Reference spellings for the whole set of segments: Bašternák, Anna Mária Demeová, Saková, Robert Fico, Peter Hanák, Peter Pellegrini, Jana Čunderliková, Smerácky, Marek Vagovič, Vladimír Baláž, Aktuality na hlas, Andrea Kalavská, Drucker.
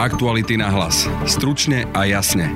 Aktuality na hlas. Stručne a jasne.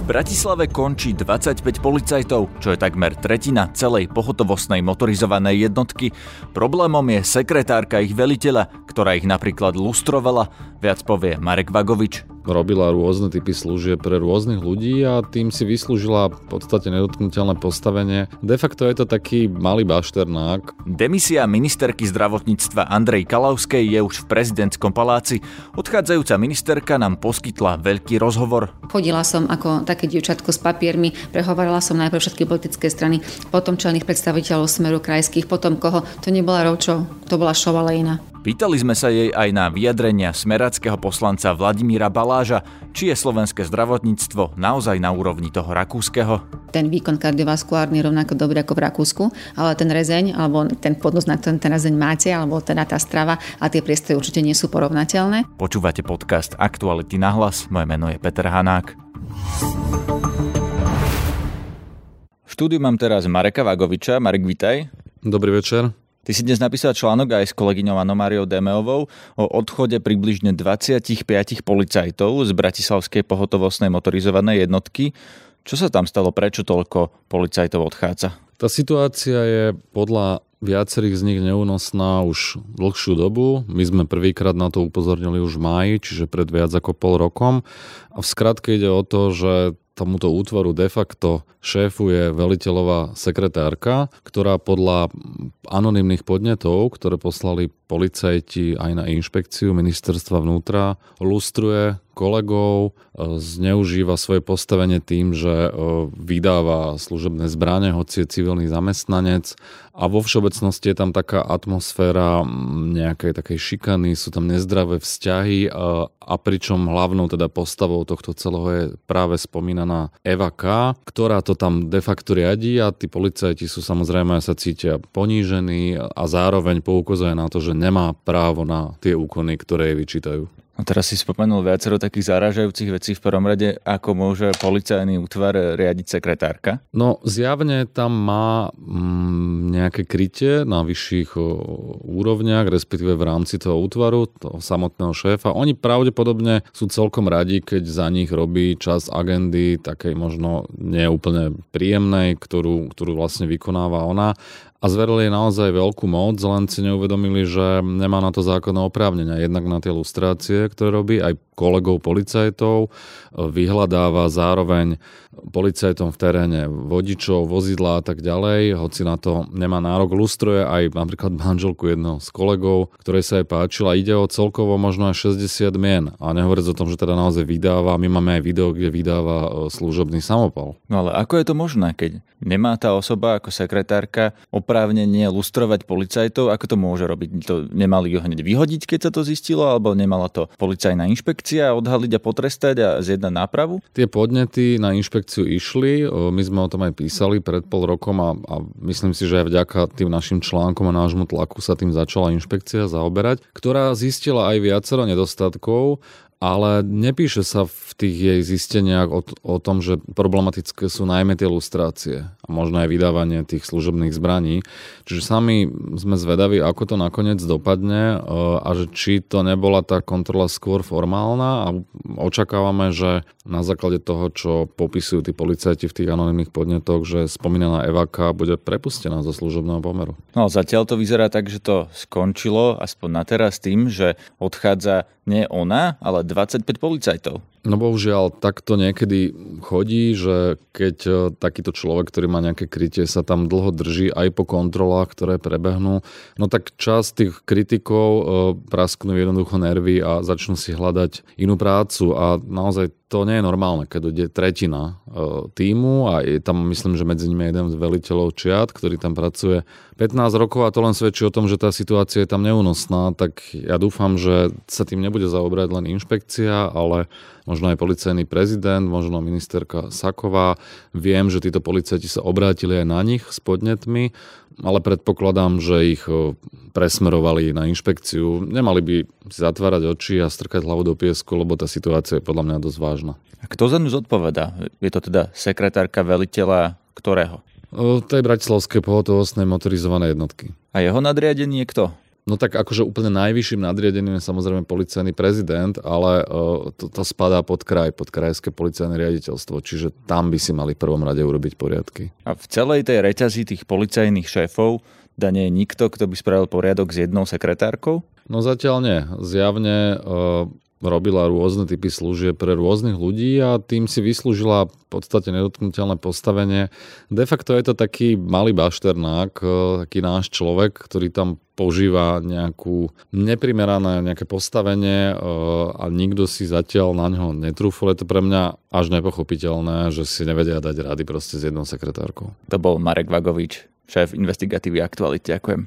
V Bratislave končí 25 policajtov, čo je takmer tretina celej pohotovostnej motorizovanej jednotky. Problémom je sekretárka ich veliteľa, ktorá ich napríklad lustrovala. Viac povie Marek Vagovič. Robila rôzne typy služieb pre rôznych ľudí a tým si vyslúžila v podstate nedotknuteľné postavenie. De facto je to taký malý Bašternák. Demisia ministerky zdravotníctva Andrej Kalavskej je už v prezidentskom paláci. Odchádzajúca ministerka nám poskytla veľký rozhovor. Chodila som ako také dievčatko s papiermi, prehovorila som najprv všetky politické strany, potom čelných predstaviteľov Smeru krajských, potom koho. To nebola Rovčov, to bola Šovalejna. Pýtali sme sa jej aj na vyjadrenia smeráckého poslanca Vladimíra Baláža, či je slovenské zdravotníctvo naozaj na úrovni toho rakúskeho. Ten výkon kardiovaskulárny je rovnako dobrý ako v Rakúsku, ale ten rezeň, alebo ten podnos, na ktorom ten rezeň máte, alebo teda tá strava a tie priestory určite nie sú porovnateľné. Počúvate podcast Aktuality na hlas, moje meno je Peter Hanák. V štúdiu mám teraz Mareka Vagoviča. Marek, vitaj. Dobrý večer. Ty si dnes napísal článok aj s kolegyňou Annou Máriou Demeovou o odchode približne 25 policajtov z bratislavskej pohotovostnej motorizovanej jednotky. Čo sa tam stalo? Prečo toľko policajtov odchádza? Tá situácia je podľa viacerých z nich neúnosná už dlhšiu dobu. My sme prvýkrát na to upozornili už v máji, čiže pred viac ako pol rokom. A v skratke ide o to, že tomuto útvaru de facto šéfuje veliteľová sekretárka, ktorá podľa anonymných podnetov, ktoré poslali policajti aj na inšpekciu ministerstva vnútra, lustruje kolegov, zneužíva svoje postavenie tým, že vydáva služobné zbrane, hoci je civilný zamestnanec, a vo všeobecnosti je tam taká atmosféra nejakej takej šikany, sú tam nezdravé vzťahy, a pričom hlavnou teda postavou tohto celého je práve spomínaná Eva K., ktorá to tam de facto riadí, a tí policajti sú samozrejme, sa cítia ponížení a zároveň poukazuje na to, že nemá právo na tie úkony, ktoré jej vyčítajú. A teraz si spomenul viacero takých zarážajúcich vecí. V prvom rade, ako môže policajný útvar riadiť sekretárka? No, zjavne tam má nejaké krytie na vyšších úrovniach, respektíve v rámci toho útvaru, toho samotného šéfa. Oni pravdepodobne sú celkom radi, keď za nich robí časť agendy takej možno neúplne príjemnej, ktorú vlastne vykonáva ona. A zverili naozaj veľkú moc, len si neuvedomili, že nemá na to zákonné oprávnenia. Jednak na tie lustrácie, ktoré robí, aj kolegov policajtov, vyhľadáva zároveň policajtom v teréne vodičov, vozidla a tak ďalej, hoci na to nemá nárok. Lustruje aj napríklad manželku jedného z kolegov, ktorej sa jej páčila. Ide o celkovo možno aj 60 mien. A nehovoriac o tom, že teda naozaj vydáva. My máme aj video, kde vydáva služobný samopal. No ale ako je to možné, keď nemá tá osoba ako sekretárka oprávnenie lustrovať policajtov? Ako to môže robiť? To nemali ho hneď vyhodiť, keď sa to zistilo, alebo nemala to policajná inšpekcia odhaliť a potrestať a zjednať nápravu? Tie podnety na inšpekciu išli, my sme o tom aj písali pred pol rokom a myslím si, že aj vďaka tým našim článkom a nášmu tlaku sa tým začala inšpekcia zaoberať, ktorá zistila aj viacero nedostatkov. Ale nepíše sa v tých jej zisteniach o tom, že problematické sú najmä tie lustrácie a možno aj vydávanie tých služobných zbraní. Čiže sami sme zvedaví, ako to nakoniec dopadne a že či to nebola tá kontrola skôr formálna, a očakávame, že na základe toho, čo popisujú tí policajti v tých anonymných podnetoch, že spomínaná Eva K. bude prepustená zo služobného pomeru. No zatiaľ to vyzerá tak, že to skončilo aspoň na teraz tým, že odchádza nie ona, ale 25 policajtov. No bohužiaľ, takto niekedy chodí, že keď takýto človek, ktorý má nejaké krytie, sa tam dlho drží aj po kontrolách, ktoré prebehnú, no tak časť tých kritikov prasknú jednoducho nervy a začnú si hľadať inú prácu, a naozaj to nie je normálne, keď ide tretina tímu a je tam, myslím, že medzi nimi jeden z veliteľov čiat, ktorý tam pracuje 15 rokov, a to len svedčí o tom, že tá situácia je tam neúnosná, tak ja dúfam, že sa tým nebude zaoberať len inšpekcia, ale možno aj policajný prezident, možno ministerka Saková. Viem, že títo policajti sa obrátili aj na nich s podnetmi, ale predpokladám, že ich presmerovali na inšpekciu. Nemali by si zatvárať oči a strkať hlavu do piesku, lebo tá situácia je podľa mňa dosť vážna. A kto za ňu zodpovedá? Je to teda sekretárka veliteľa ktorého? Tej bratislavskej pohotovostnej motorizovanej jednotky. A jeho nadriadenie je kto? No tak akože úplne najvyšším nadriadeným je samozrejme policajný prezident, ale to spadá pod kraj, pod krajské policajné riaditeľstvo, čiže tam by si mali v prvom rade urobiť poriadky. A v celej tej reťazi tých policajných šéfov nie je nikto, kto by spravil poriadok s jednou sekretárkou? No zatiaľ nie. Zjavne robila rôzne typy služieb pre rôznych ľudí a tým si vyslúžila v podstate nedotknuteľné postavenie. De facto je to taký malý Bašternák, taký náš človek, ktorý tam používa nejaké neprimerané postavenie a nikto si zatiaľ na ňo netrúfol. Je to pre mňa až nepochopiteľné, že si nevedia dať rady proste s jednou sekretárkou. To bol Marek Vagovič, šéf investigatívy Aktuality. Ďakujem.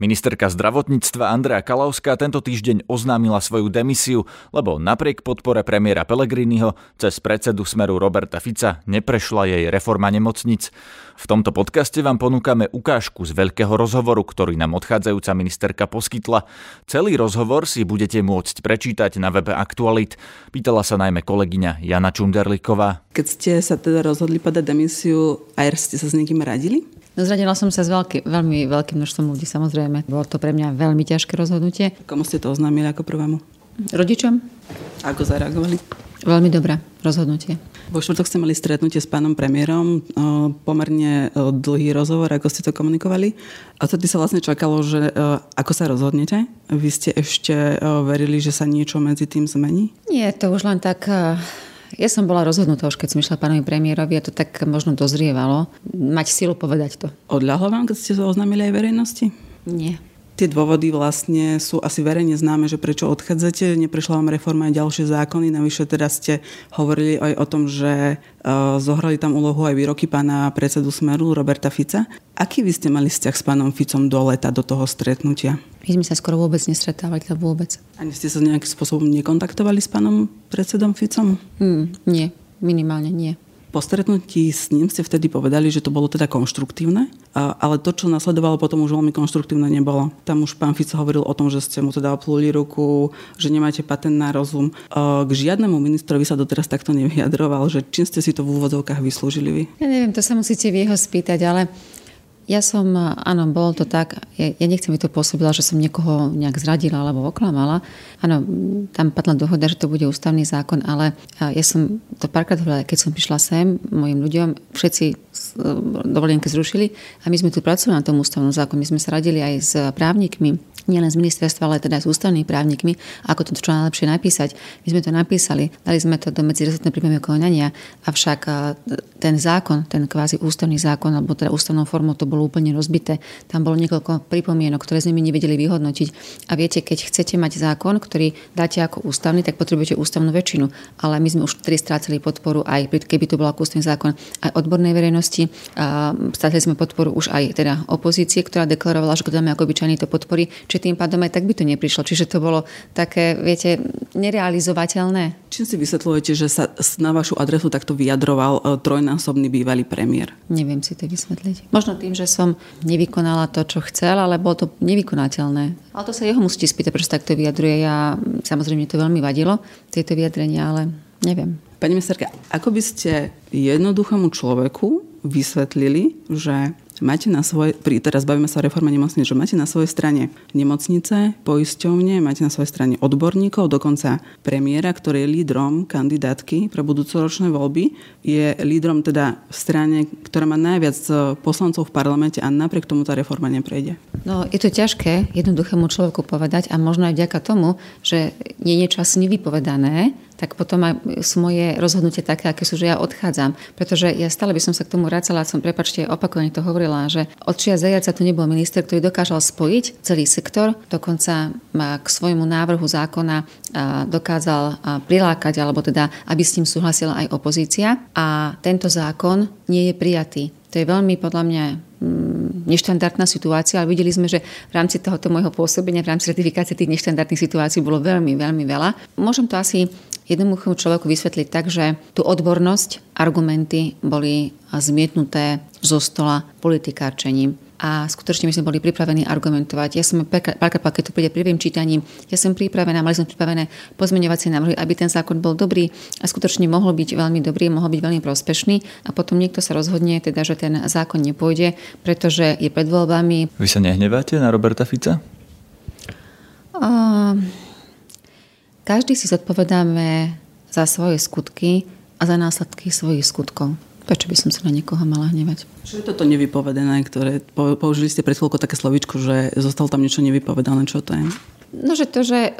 Ministerka zdravotníctva Andrea Kalavská tento týždeň oznámila svoju demisiu, lebo napriek podpore premiéra Pellegriniho cez predsedu Smeru Roberta Fica neprešla jej reforma nemocnic. V tomto podcaste vám ponúkame ukážku z veľkého rozhovoru, ktorý nám odchádzajúca ministerka poskytla. Celý rozhovor si budete môcť prečítať na webe Aktualit. Pýtala sa najmä kolegyňa Jana Čunderliková. Keď ste sa teda rozhodli podať demisiu, aj ste sa s niekým radili? Zradila som sa s veľmi veľkým množstvom ľudí, samozrejme. Bolo to pre mňa veľmi ťažké rozhodnutie. Komu ste to oznámili ako prvému? Rodičom. Ako zareagovali? Veľmi dobré rozhodnutie. Vo štvrtok ste mali stretnutie s pánom premiérom, pomerne dlhý rozhovor, ako ste to komunikovali. A tedy sa vlastne čakalo, že ako sa rozhodnete? Vy ste ešte verili, že sa niečo medzi tým zmení? Nie, to už len tak... Ja som bola rozhodnutá už, keď som išla pánovi premiérovi, a to tak možno dozrievalo. Mať silu povedať to. Odľahlo vám, keď ste sa oznámili aj verejnosti? Nie. Tie dôvody vlastne sú asi verejne známe, že prečo odchádzate. Neprešla vám reforma a ďalšie zákony. Navyše teraz ste hovorili aj o tom, že zohrali tam úlohu aj výroky pána predsedu Smeru Roberta Fica. Aký vy ste mali vzťah s pánom Ficom do leta, do toho stretnutia? My sme sa skoro vôbec nestretávali, tam vôbec. Ani ste sa nejakým spôsobom nekontaktovali s pánom predsedom Ficom? Nie, minimálne nie. Po stretnutí s ním ste vtedy povedali, že to bolo teda konštruktívne, ale to, čo nasledovalo potom, už veľmi konštruktívne nebolo. Tam už pán Fico hovoril o tom, že ste mu teda opluli ruku, že nemáte patent na rozum. K žiadnemu ministrovi sa doteraz takto nevyjadroval, že čím ste si to v úvodzovkách vyslúžili vy? Ja neviem, to sa musíte jeho spýtať, ale bolo to tak, ja nechcem by to pôsobila, že som niekoho nejak zradila alebo oklamala. Áno, tam padla dohoda, že to bude ústavný zákon, ale ja som to párkrát hovorila, keď som prišla sem, mojim ľuďom, všetci dovolenky zrušili a my sme tu pracovali na tom ústavnom zákonu. My sme sa radili aj s právnikmi, nielen z ministerstva, ale teda aj s ústavnými právnikmi, ako to čo najlepšie napísať. My sme to napísali, dali sme to do medzirezortného prípravného konania, avšak ten zákon, ten kvázi ústavný zákon, alebo teda ústavnou formou to bolo úplne rozbité. Tam bolo niekoľko pripomienok, ktoré sme nevedeli vyhodnotiť. A viete, keď chcete mať zákon, ktorý dáte ako ústavný, tak potrebujete ústavnú väčšinu. Ale my sme už vtedy strácali podporu, aj keby to bol ústavný zákon, aj odbornej verejnosti. Strácali sme podporu už aj teda opozície, ktorá deklarovala, že dáme ako obyčajný to podpory, či tým pádom aj tak by to neprišlo. Čiže to bolo také, viete, nerealizovateľné. Čím si vysvetľujete, že sa na vašu adresu takto vyjadroval trojnásobný bývalý premiér? Neviem si to vysvetliť. Možno tým, že som nevykonala to, čo chcel, ale bolo to nevykonateľné. Ale to sa jeho musíte spýtať, prečo takto vyjadruje. Ja, samozrejme, to veľmi vadilo, tieto vyjadrenia, ale neviem. Pani ministerka, ako by ste jednoduchému človeku vysvetlili, že máte na svojej, teraz bavíme sa o reforme nemocnic, že máte na svojej strane nemocnice, poisťovne, máte na svojej strane odborníkov, dokonca premiéra, ktorý je lídrom kandidátky pre budúcoročné voľby, je lídrom teda v strane, ktorá má najviac poslancov v parlamente a napriek tomu tá reforma neprejde. No, je to ťažké jednoduchému človeku povedať a možno aj vďaka tomu, že je niečo asi nevypovedané, tak potom aj sú moje rozhodnutie také, aké sú, že ja odchádzam. Pretože ja stále by som sa k tomu vracala, som opakovane to hovorila, že od čia zajaca tu nebol minister, ktorý dokážal spojiť celý sektor, dokonca k svojmu návrhu zákona dokázal prilákať, alebo teda, aby s ním súhlasila aj opozícia. A tento zákon nie je prijatý. To je veľmi podľa mňa neštandardná situácia, ale videli sme, že v rámci tohoto môjho pôsobenia, v rámci ratifikácie tých neštandardných situácií bolo veľmi, veľmi veľa. Môžem to asi jednoduchému človeku vysvetliť tak, že tú odbornosť, argumenty boli zmietnuté zo stola politikáčením. a skutočne my sme boli pripravení argumentovať. Ja som párkrát, keď to príde pri prvým čítaní, ja som pripravená, mali sme pripravené pozmeňovacie návrhy, aby ten zákon bol dobrý a skutočne mohol byť veľmi dobrý, mohol byť veľmi prospešný a potom niekto sa rozhodne, teda, že ten zákon nepôjde, pretože je pred voľbami. Vy sa nehneváte na Roberta Fica? Každý si zodpovedáme za svoje skutky a za následky svojich skutkov. Prečo by som sa na niekoho mala hnevať? Čo je toto nevypovedané, ktoré použili ste pred chvíľkou také slovíčko, že zostalo tam niečo nevypovedané, čo to je? No, že to, že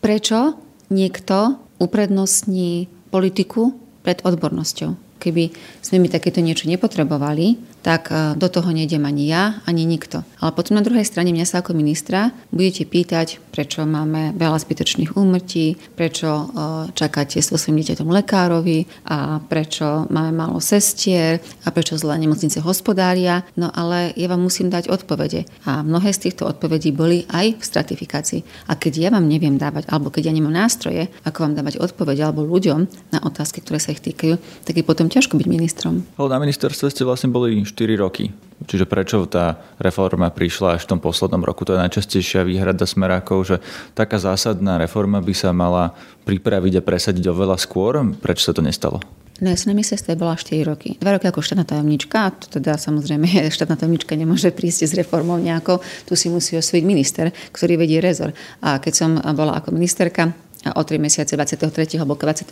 prečo niekto uprednostní politiku pred odbornosťou. Keby sme mi takéto niečo nepotrebovali, tak do toho nejdem ani ja, ani nikto. Ale potom na druhej strane mňa sa ako ministra budete pýtať, prečo máme veľa zbytočných úmrtí, prečo čakáte so svojím dieťatom lekárovi a prečo máme málo sestier a prečo zlá nemocnice hospodária. No ale ja vám musím dať odpovede. A mnohé z týchto odpovedí boli aj v stratifikácii. A keď ja vám neviem dávať, alebo keď ja nemám nástroje, ako vám dávať odpovede alebo ľuďom na otázky, ktoré sa ich týkajú, tak je potom ťažko byť ministrom. Ale na ministerstve ste vlastne boli 4 roky. Čiže prečo tá reforma prišla až v tom poslednom roku? To je najčastejšia výhrada smerákov, že taká zásadná reforma by sa mala pripraviť a presadiť oveľa skôr. Prečo sa to nestalo? No, ja som na ministerstve bola 4 roky. 2 roky ako štátna tajomnička, to teda samozrejme štátna tajomnička nemôže prísť s reformou nejako, tu si musí osvojiť minister, ktorý vedie rezort. A keď som bola ako ministerka, o 3 mesiace 23. alebo 22.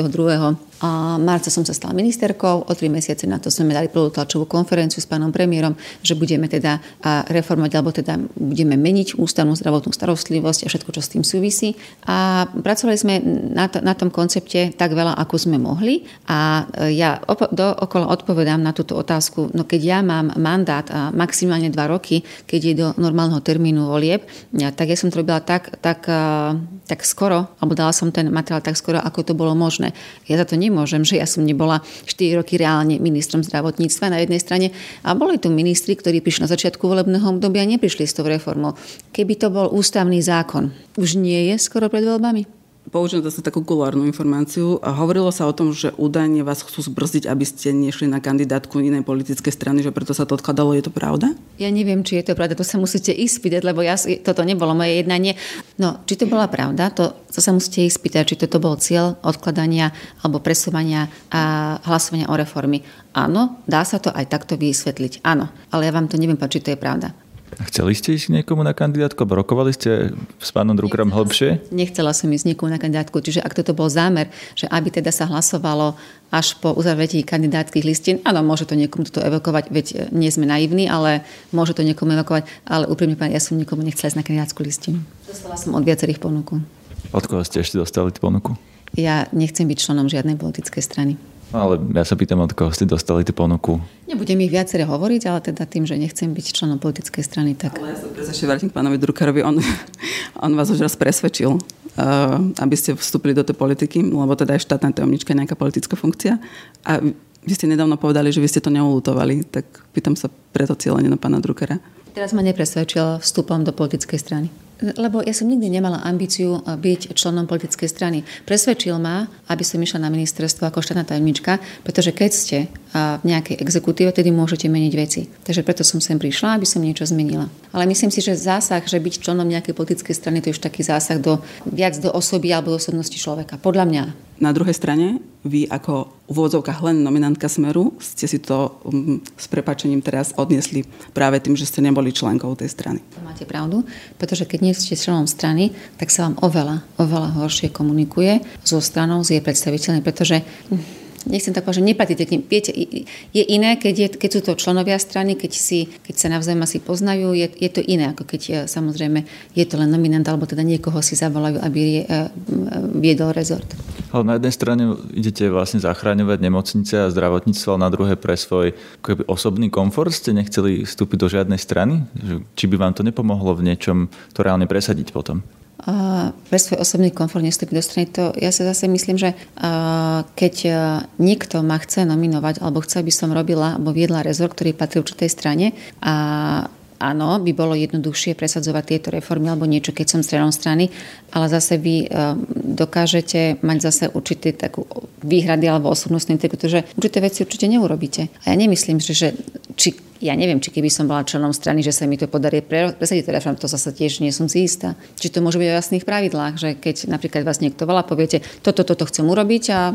marca som sa stala ministerkou, o 3 mesiace na to sme dali prvú tlačovú konferenciu s pánom premiérom, že budeme teda reformovať, alebo teda budeme meniť ústavnú zdravotnú starostlivosť a všetko, čo s tým súvisí. A pracovali sme na tom koncepte tak veľa, ako sme mohli a ja dookola odpovedám na túto otázku, no keď ja mám mandát a maximálne 2 roky, keď je do normálneho termínu volieb, tak ja som to robila tak skoro, alebo dala som ten materiál tak skoro, ako to bolo možné. Ja za to nemôžem, že ja som nebola 4 roky reálne ministrom zdravotníctva na jednej strane a boli tu ministri, ktorí prišli na začiatku volebného obdobia a neprišli s tou reformou. Keby to bol ústavný zákon, už nie je skoro pred voľbami? Použijem zase takú kulárnu informáciu. Hovorilo sa o tom, že údajne vás chcú zbrzdiť, aby ste nešli na kandidátku inej politickej strany, že preto sa to odkladalo. Je to pravda? Ja neviem, či je to pravda. To sa musíte ispýtať, lebo toto nebolo moje jednanie. No, či to bola pravda, to sa musíte ispýtať, či toto bol cieľ odkladania alebo presúvania a hlasovania o reformy. Áno, dá sa to aj takto vysvetliť. Áno, ale ja vám to neviem, či to je pravda. Chceli ste ísť niekomu na kandidátku? Rokovali ste s pánom Druckerom hlbšie? Nechcela som ísť niekomu na kandidátku. Čiže ak toto bol zámer, že aby teda sa hlasovalo až po uzavretí kandidátskych listín, áno, môže to niekomu toto evokovať, veď nie sme naivní, ale môže to niekomu evokovať. Ale úprimne, ja som nikomu nechcela ísť na kandidátsku listinu. Dostala som od viacerých ponúk. Od koho ste ešte dostali ponuku? Ja nechcem byť členom žiadnej politickej strany. Ale ja sa pýtam, od koho ste dostali tú ponuku? Nebudem ich viacere hovoriť, ale teda tým, že nechcem byť členom politickej strany, tak... Ale ja sa ešte vrátim k pánovi Druckerovi. On vás už raz presvedčil, aby ste vstúpili do tej politiky, lebo teda je štátna tajomnička, nejaká politická funkcia. A vy ste nedávno povedali, že vy ste to neulutovali. Tak pýtam sa preto cieľene na pána Druckera. Teraz ma nepresvedčil vstupom do politickej strany. Lebo ja som nikdy nemala ambíciu byť členom politickej strany. Presvedčil ma, aby som išla na ministerstvo ako štátna tajomnička, pretože keď ste v nejakej exekutíve, tedy môžete meniť veci. Takže preto som sem prišla, aby som niečo zmenila. Ale myslím si, že zásah, že byť členom nejakej politickej strany, to je už taký zásah viac do osoby alebo do osobnosti človeka. Podľa mňa. Na druhej strane, vy ako uvôdzovka len nominantka Smeru ste si to s prepáčením teraz odniesli práve tým, že ste neboli členkou tej strany. Máte pravdu, pretože keď nie ste členom strany, tak sa vám oveľa horšie komunikuje so stranou, s jej predstaviteľmi, pretože... Nechcem tak povedať, že nepatíte k nim. Viete, je iné, keď sú to členovia strany, keď sa navzájom asi poznajú, je to iné, ako keď samozrejme je to len nominant, alebo teda niekoho si zavolajú, aby viedol rezort. Ale na jednej strane idete vlastne zachraňovať nemocnice a zdravotníctvo, ale na druhé pre svoj osobný komfort ste nechceli vstúpiť do žiadnej strany? Či by vám to nepomohlo v niečom to reálne presadiť potom? Pre svoj osobný komfort nestúpiť do strany, to ja sa zase myslím, že keď niekto ma chce nominovať, alebo chce, aby som robila, alebo viedla rezort, ktorý patrí určitej strane a áno, by bolo jednoduchšie presadzovať tieto reformy alebo niečo, keď som členom strany, ale zase vy dokážete mať zase určité takú výhrady alebo osobnostné, pretože určité veci určite neurobíte. A ja nemyslím, že či Ja neviem, či keby som bola členom strany, že sa mi to podarí presadiť, teda to zase tiež nie som si istá. Či to môže byť o jasných pravidlách, že keď napríklad vás niekto volá, poviete, toto chcem urobiť a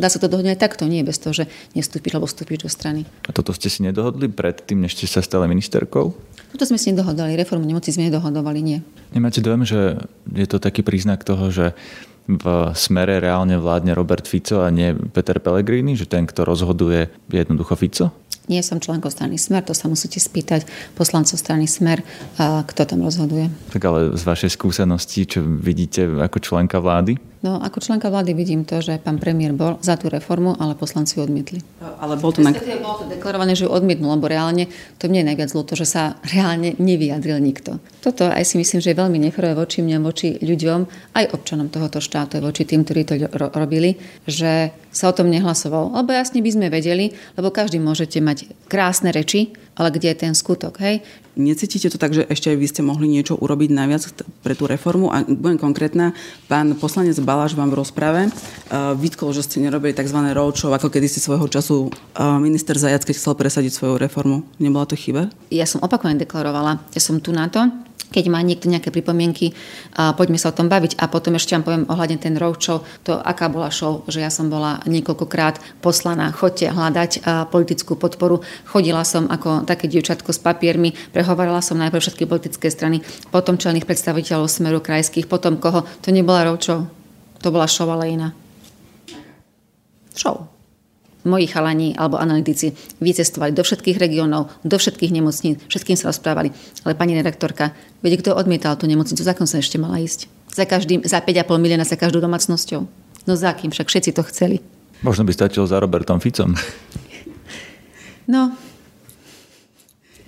dá sa to dohodnúť aj takto, nie bez toho, že nevstúpiť alebo vstúpiť do strany. A toto ste si nedohodli predtým, než ste sa stali ministerkou? Toto sme si nedohodali, reformu nemoci sme nedohodovali, nie. Nemáte dojem, že je to taký príznak toho, že v Smere reálne vládne Robert Fico a nie Peter Pellegrini, že ten, kto rozhoduje, je jednoducho Fico? Nie som členkou strany Smer, to sa musíte spýtať poslancov strany Smer, kto tam rozhoduje. Tak ale z vašej skúsenosti, čo vidíte ako členka vlády? No, ako členka vlády vidím to, že pán premiér bol za tú reformu, ale poslanci ju odmietli. Ale bolo to deklarované, že ju odmietnú, lebo reálne to mne je najviac zľúto, že sa reálne nevyjadril nikto. Toto aj si myslím, že je veľmi neférové voči mňa, voči ľuďom, aj občanom tohoto štátu, voči tým, ktorí to robili, že sa o tom nehlasoval. Lebo jasne by sme vedeli, lebo každý môžete mať krásne reči, ale kde je ten skutok, hej? Necítite to tak, že ešte aj vy ste mohli niečo urobiť naviac pre tú reformu? A budem konkrétna, pán poslanec Baláž vám v rozprave vytkol, že ste nerobili tzv. Roadshow, ako kedy ste svojho času minister Zajac, keď chcel presadiť svoju reformu. Nebola to chyba? Ja som opakovane deklarovala, ja som tu na to, keď má niekto nejaké pripomienky, poďme sa o tom baviť. A potom ešte vám poviem ohľadne ten roadshow, to aká bola show, že ja som bola niekoľkokrát poslaná, chodte hľadať politickú podporu. Chodila som ako také dievčatko s papiermi, prehovorila som najprv všetky politické strany, potom čelných predstaviteľov Smeru krajských, potom koho. To nebola roadshow, to bola show, ale iná. Show. Moji chalani alebo analytici vycestovali do všetkých regiónov, do všetkých nemocníc, všetkým sa rozprávali. Ale pani redaktorka, viete, kto odmietal tú nemocnicu, za kom sa ešte mala ísť? Za každým, za 5,5 milióna, za každou domácnosťou. No za kým, však všetci to chceli. Možno by stačilo za Robertom Ficom. No,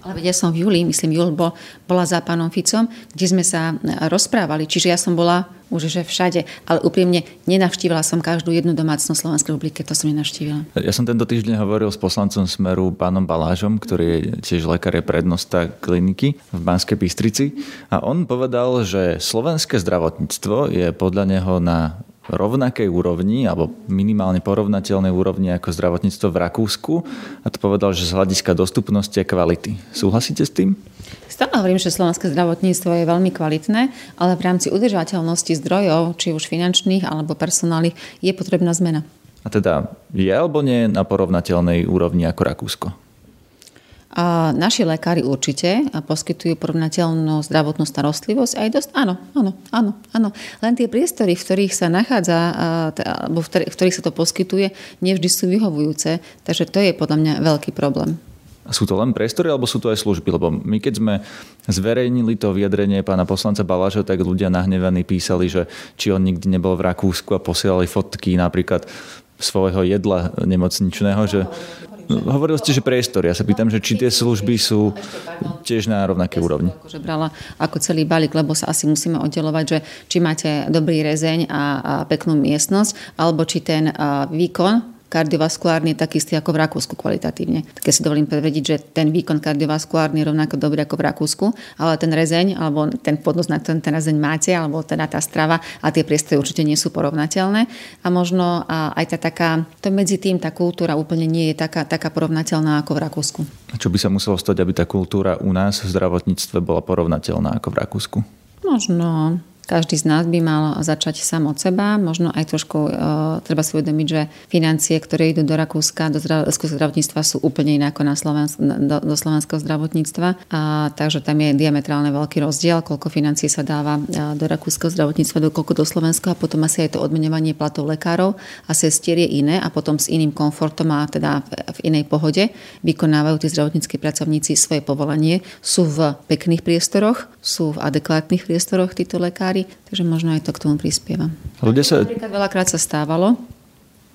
ale veď ja som v júli, myslím, bola za pánom Ficom, kde sme sa rozprávali. Čiže ja som bola už že všade, ale úprimne nenavštívila som každú jednu domácnosť Slovenskej republiky, to som nenavštívila. Ja som tento týždeň hovoril s poslancom Smeru pánom Balážom, ktorý je tiež lekár, je prednosta kliniky v Banskej Bystrici, a on povedal, že slovenské zdravotníctvo je podľa neho na rovnakej úrovni, alebo minimálne porovnateľnej úrovni ako zdravotníctvo v Rakúsku, a to povedal, že z hľadiska dostupnosti a kvality. Súhlasíte s tým? Stále hovorím, že slovenské zdravotníctvo je veľmi kvalitné, ale v rámci udržateľnosti zdrojov, či už finančných alebo personálnych, je potrebná zmena. A teda je alebo nie na porovnateľnej úrovni ako Rakúsko? A naši lekári určite poskytujú porovnateľnú zdravotnú starostlivosť aj dosť. Áno. Len tie priestory, v ktorých sa nachádza, alebo v ktorých sa to poskytuje, nevždy sú vyhovujúce. Takže to je podľa mňa veľký problém. Sú to len priestory, alebo sú to aj služby? Lebo my, keď sme zverejnili to vyjadrenie pána poslanca Baláža, tak ľudia nahnevaní písali, že či on nikdy nebol v Rakúsku, a posielali fotky napríklad svojho jedla nemocničného, že... Hovoril ste, že priestor. Ja sa pýtam, že či tie služby sú tiež na rovnaké úrovni. Ja som to akože brala ako celý balík, lebo sa asi musíme oddelovať, že či máte dobrý rezeň a peknú miestnosť, alebo či ten výkon kardiovaskulárny je taký istý ako v Rakúsku kvalitatívne. Keď si dovolím potvrdiť, že ten výkon kardiovaskulárny je rovnako dobrý ako v Rakúsku, ale ten rezeň, alebo ten podnos, na ktorom ten rezeň máte, alebo teda tá strava a tie priestory určite nie sú porovnateľné. A možno aj tá taká, to medzi tým tá kultúra úplne nie je taká porovnateľná ako v Rakúsku. A čo by sa muselo stať, aby tá kultúra u nás v zdravotníctve bola porovnateľná ako v Rakúsku? Možno každý z nás by mal začať sám od seba. Možno aj trošku treba si uvedomiť, že financie, ktoré idú do Rakúska, do zdravotníctva, sú úplne iné ako do slovenského zdravotníctva. Takže tam je diametrálne veľký rozdiel, koľko financií sa dáva do rakúskeho zdravotníctva, do koľko do slovenského, a potom asi aj to odmeňovanie platov lekárov a sestier je iné, a potom s iným komfortom a teda v inej pohode vykonávajú tí zdravotnícki pracovníci svoje povolanie. Sú v pekných priestoroch, sú v adekvátnych priestoroch títo lekári, takže možno aj to k tomu prispieva. Veľakrát sa stávalo,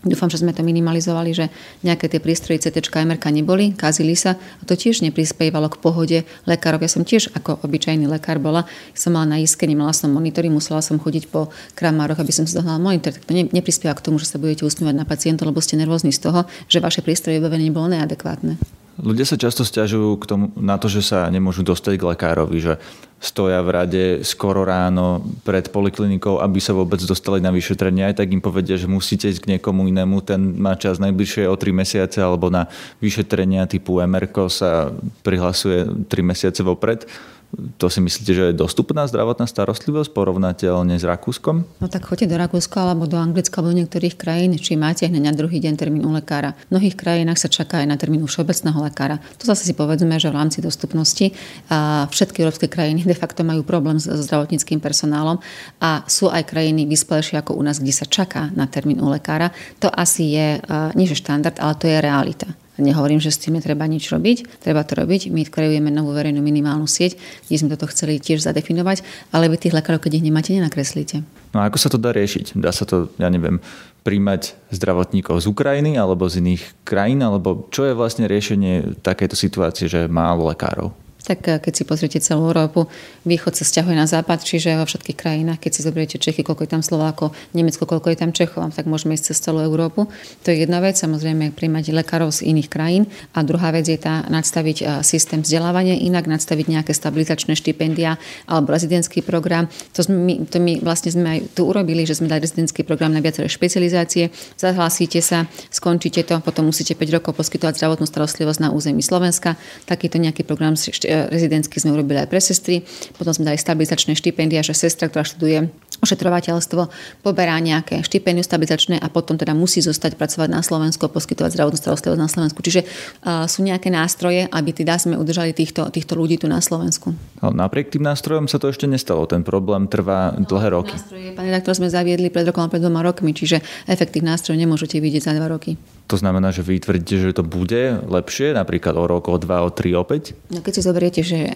dúfam, že sme to minimalizovali, že nejaké tie prístroje CT a MRK neboli, kazili sa, a to tiež neprispievalo k pohode lekárov. Ja som tiež ako obyčajný lekár bola, som mala na iske, nemala som monitory, musela som chodiť po kramároch, aby som si zohnala monitor. Tak to neprispieva k tomu, že sa budete usmievať na pacienta, lebo ste nervózni z toho, že vaše prístroje vybavenie nebolo neadekvátne. Ľudia sa často sťažujú na to, že sa nemôžu dostať k lekárovi, že stoja v rade skoro ráno pred poliklinikou, aby sa vôbec dostali na vyšetrenie. Aj tak im povedia, že musíte ísť k niekomu inému, ten má čas najbližšie o 3 mesiace, alebo na vyšetrenia typu MR-ko sa prihlasuje 3 mesiace vopred. To si myslíte, že je dostupná zdravotná starostlivosť porovnateľne s Rakúskom? No tak choďte do Rakúska alebo do Anglicka alebo do niektorých krajín, či máte hneď na druhý deň termín u lekára. V mnohých krajinách sa čaká aj na termín u všeobecného lekára. To zase si povedzme, že v rámci dostupnosti všetky európske krajiny de facto majú problém so zdravotníckym personálom a sú aj krajiny vyspelejšie ako u nás, kde sa čaká na termín u lekára. To asi je nie že štandard, ale to je realita. Nehovorím, že s tým netreba nič robiť, treba to robiť. My kreujeme novú verejnú minimálnu sieť, kde sme toto chceli tiež zadefinovať, ale vy tých lekárov, keď ich nemáte, nenakreslíte. No a ako sa to dá riešiť? Dá sa to, ja neviem, príjmať zdravotníkov z Ukrajiny alebo z iných krajín, alebo čo je vlastne riešenie takejto situácie, že málo lekárov? Tak keď si pozriete celú Európu, východ sa sťahuje na západ, čiže vo všetkých krajinách, keď si zoberiete Čechy, koľko je tam Slovákov, Nemecko, koľko je tam Čechov, tak môžeme ísť cez celú Európu. To je jedna vec, samozrejme prijímať lekárov z iných krajín. A druhá vec je tá nadstaviť systém vzdelávania inak, nadstaviť nejaké stabilizačné štipendia alebo rezidentský program. To my vlastne sme aj tu urobili, že sme dali rezidentský program na viaceré špecializácie. Zahlásite sa, skončíte to, potom musíte 5 rokov poskytovať zdravotnú starostlivosť na území Slovenska. Takýto nejaký program rezidentský sme urobili aj pre sestry. Potom sme dali stabilizačné štipendia, že sestra, ktorá študuje ošetrovateľstvo, poberá nejaké štipendium stabilizačné a potom teda musí zostať pracovať na Slovensku, poskytovať zdravotnú starostlivosť na Slovensku. Čiže sú nejaké nástroje, aby teda sme udržali týchto ľudí tu na Slovensku. No, napriek tým nástrojom sa to ešte nestalo. Ten problém trvá dlhé roky. Nástroje, pán redaktor, sme zaviedli pred rokom a pred 2 rokmi, čiže efektívny nástroj nemôžete vidieť za 2 roky. To znamená, že vy tvrdíte, že to bude lepšie, napríklad o rok, o 2, o 3, o 5? No keď si zoberiete, že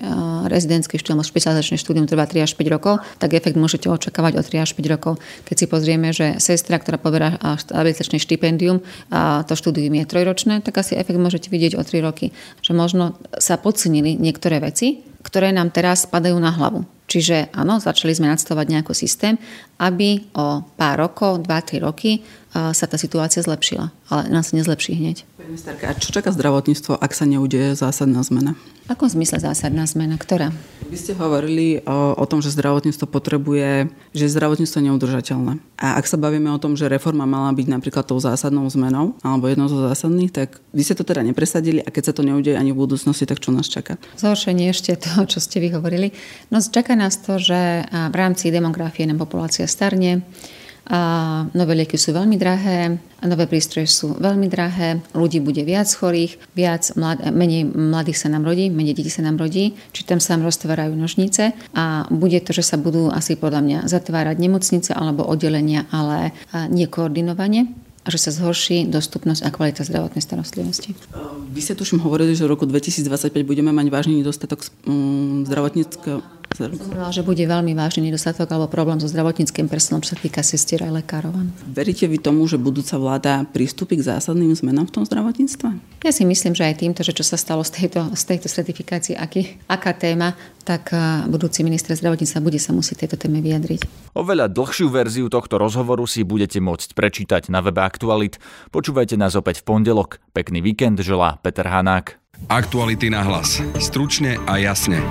rezidentské štúdium, špecializačné štúdium trvá 3 až 5 rokov, tak efekt môžete očakávať o 3 až 5 rokov. Keď si pozrieme, že sestra, ktorá poberá stabilizačné štipendium, a to štúdium je 3-ročné, tak asi efekt môžete vidieť o 3 roky. Že možno sa podcenili niektoré veci, ktoré nám teraz padajú na hlavu. Čiže áno, začali sme nadstavovať nejaký systém, aby o pár rokov, 2-3 roky sa tá situácia zlepšila. Ale nás nezlepší hneď. Pani ministerka, a čo čaká zdravotníctvo, ak sa neudeje zásadná zmena? V akom zmysle zásadná zmena? Ktorá? Vy ste hovorili o tom, že zdravotníctvo potrebuje, že zdravotníctvo je neudržateľné. A ak sa bavíme o tom, že reforma mala byť napríklad tou zásadnou zmenou, alebo jednou zo zásadných, tak vy ste to teda nepresadili a keď sa to neudeje ani v budúcnosti, tak čo nás čaká? Zhoršenie ešte toho, čo ste vy hovorili. No čaká nás to, že v rámci demografie nám populácia starne, nové lieky sú veľmi drahé, nové prístroje sú veľmi drahé, ľudí bude viac chorých, menej mladých sa nám rodí, menej detí sa nám rodí, či tam sa nám roztvárajú nožnice a bude to, že sa budú asi podľa mňa zatvárať nemocnice alebo oddelenia, ale nekoordinovane. A že sa zhorší dostupnosť a kvalita zdravotnej starostlivosti. Vy ste tuším hovorili, že v roku 2025 budeme mať vážny nedostatok zdravotníckého... Znamená, že bude veľmi vážny nedostatok alebo problém so zdravotníckym personálom, čo sa týka sestier aj lekárov. Veríte vy tomu, že budúca vláda pristúpi k zásadným zmenám v tom zdravotníctve? Ja si myslím, že aj týmto, že čo sa stalo z tejto certifikácie, aká téma, tak budúci minister zdravotníctva bude sa musieť tejto téme vyjadriť. Oveľa dlhšiu verziu tohto rozhovoru si budete môcť prečítať na webe Aktualit. Počúvajte nás opäť v pondelok. Pekný víkend želá Peter Hanák. Aktuality na hlas. Stručne a jasne.